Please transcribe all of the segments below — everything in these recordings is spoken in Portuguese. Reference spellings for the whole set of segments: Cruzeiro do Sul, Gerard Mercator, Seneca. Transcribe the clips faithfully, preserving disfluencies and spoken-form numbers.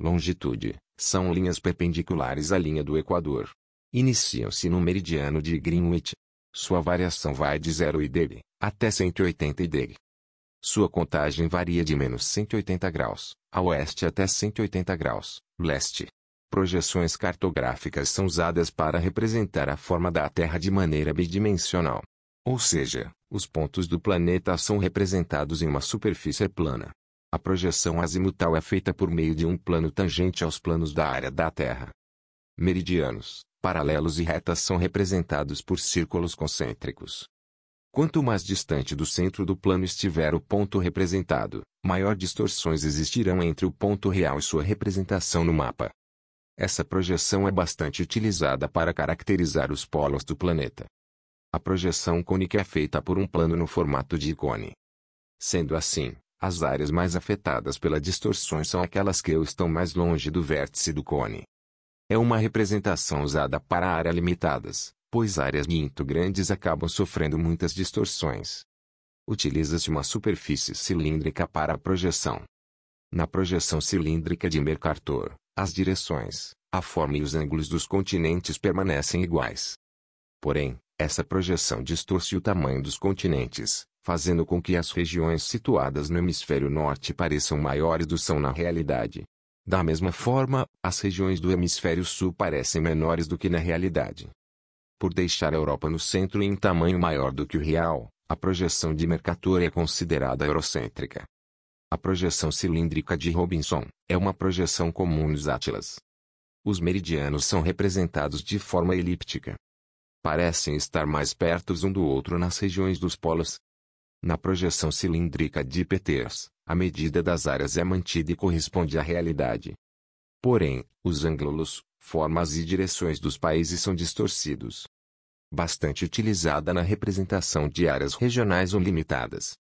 longitude, são linhas perpendiculares à linha do Equador. Iniciam-se no meridiano de Greenwich. Sua variação vai de zero e deg até cento e oitenta e deg. Sua contagem varia de menos cento e oitenta graus, a oeste até cento e oitenta graus, leste. Projeções cartográficas são usadas para representar a forma da Terra de maneira bidimensional. Ou seja, os pontos do planeta são representados em uma superfície plana. A projeção azimutal é feita por meio de um plano tangente aos planos da área da Terra. Meridianos, paralelos e retas são representados por círculos concêntricos. Quanto mais distante do centro do plano estiver o ponto representado, maior distorções existirão entre o ponto real e sua representação no mapa. Essa projeção é bastante utilizada para caracterizar os polos do planeta. A projeção cônica é feita por um plano no formato de cone. Sendo assim, as áreas mais afetadas pela distorção são aquelas que estão mais longe do vértice do cone. É uma representação usada para áreas limitadas, pois áreas muito grandes acabam sofrendo muitas distorções. Utiliza-se uma superfície cilíndrica para a projeção. Na projeção cilíndrica de Mercator, as direções, a forma e os ângulos dos continentes permanecem iguais. Porém, essa projeção distorce o tamanho dos continentes, fazendo com que as regiões situadas no hemisfério norte pareçam maiores do que são na realidade. Da mesma forma, as regiões do hemisfério sul parecem menores do que na realidade. Por deixar a Europa no centro em um tamanho maior do que o real, a projeção de Mercator é considerada eurocêntrica. A projeção cilíndrica de Robinson é uma projeção comum nos atlas. Os meridianos são representados de forma elíptica. Parecem estar mais perto um do outro nas regiões dos polos. Na projeção cilíndrica de Peters, a medida das áreas é mantida e corresponde à realidade. Porém, os ângulos, formas e direções dos países são distorcidos. Bastante utilizada na representação de áreas regionais ou limitadas.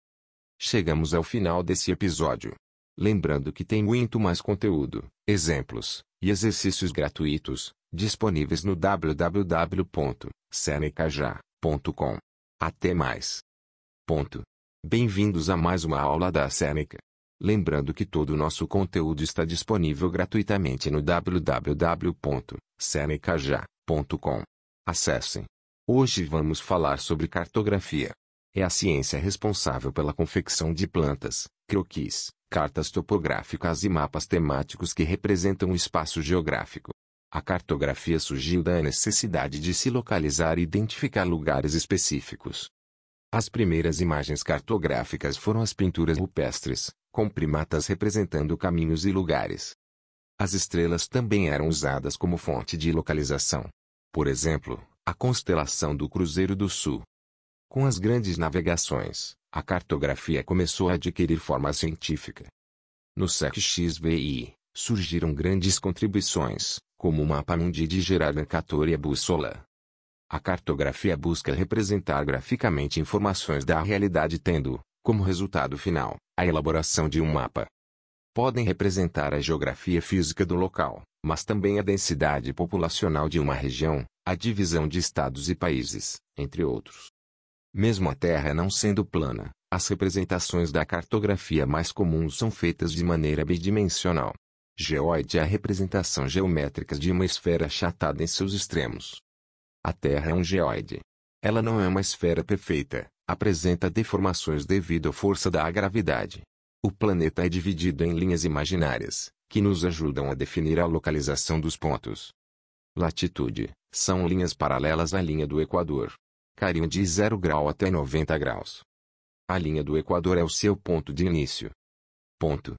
Chegamos ao final desse episódio. Lembrando que tem muito mais conteúdo, exemplos e exercícios gratuitos disponíveis no w w w ponto seneca já ponto com. Até mais. Ponto. Bem-vindos a mais uma aula da Seneca. Lembrando que todo o nosso conteúdo está disponível gratuitamente no w w w ponto seneca já ponto com. Acessem. Hoje vamos falar sobre cartografia. É a ciência responsável pela confecção de plantas, croquis, cartas topográficas e mapas temáticos que representam o espaço geográfico. A cartografia surgiu da necessidade de se localizar e identificar lugares específicos. As primeiras imagens cartográficas foram as pinturas rupestres, com primatas representando caminhos e lugares. As estrelas também eram usadas como fonte de localização. Por exemplo, a constelação do Cruzeiro do Sul. Com as grandes navegações, a cartografia começou a adquirir forma científica. No século décimo segundo, surgiram grandes contribuições, como o Mapa Mundi de Gerard Mercator e a bússola. A cartografia busca representar graficamente informações da realidade tendo, como resultado final, a elaboração de um mapa. Podem representar a geografia física do local, mas também a densidade populacional de uma região, a divisão de estados e países, entre outros. Mesmo a Terra não sendo plana, as representações da cartografia mais comuns são feitas de maneira bidimensional. Geóide é a representação geométrica de uma esfera achatada em seus extremos. A Terra é um geóide. Ela não é uma esfera perfeita, apresenta deformações devido à força da gravidade. O planeta é dividido em linhas imaginárias, que nos ajudam a definir a localização dos pontos. Latitude, são linhas paralelas à linha do Equador. Variam de zero grau até noventa graus. A linha do Equador é o seu ponto de início. Ponto.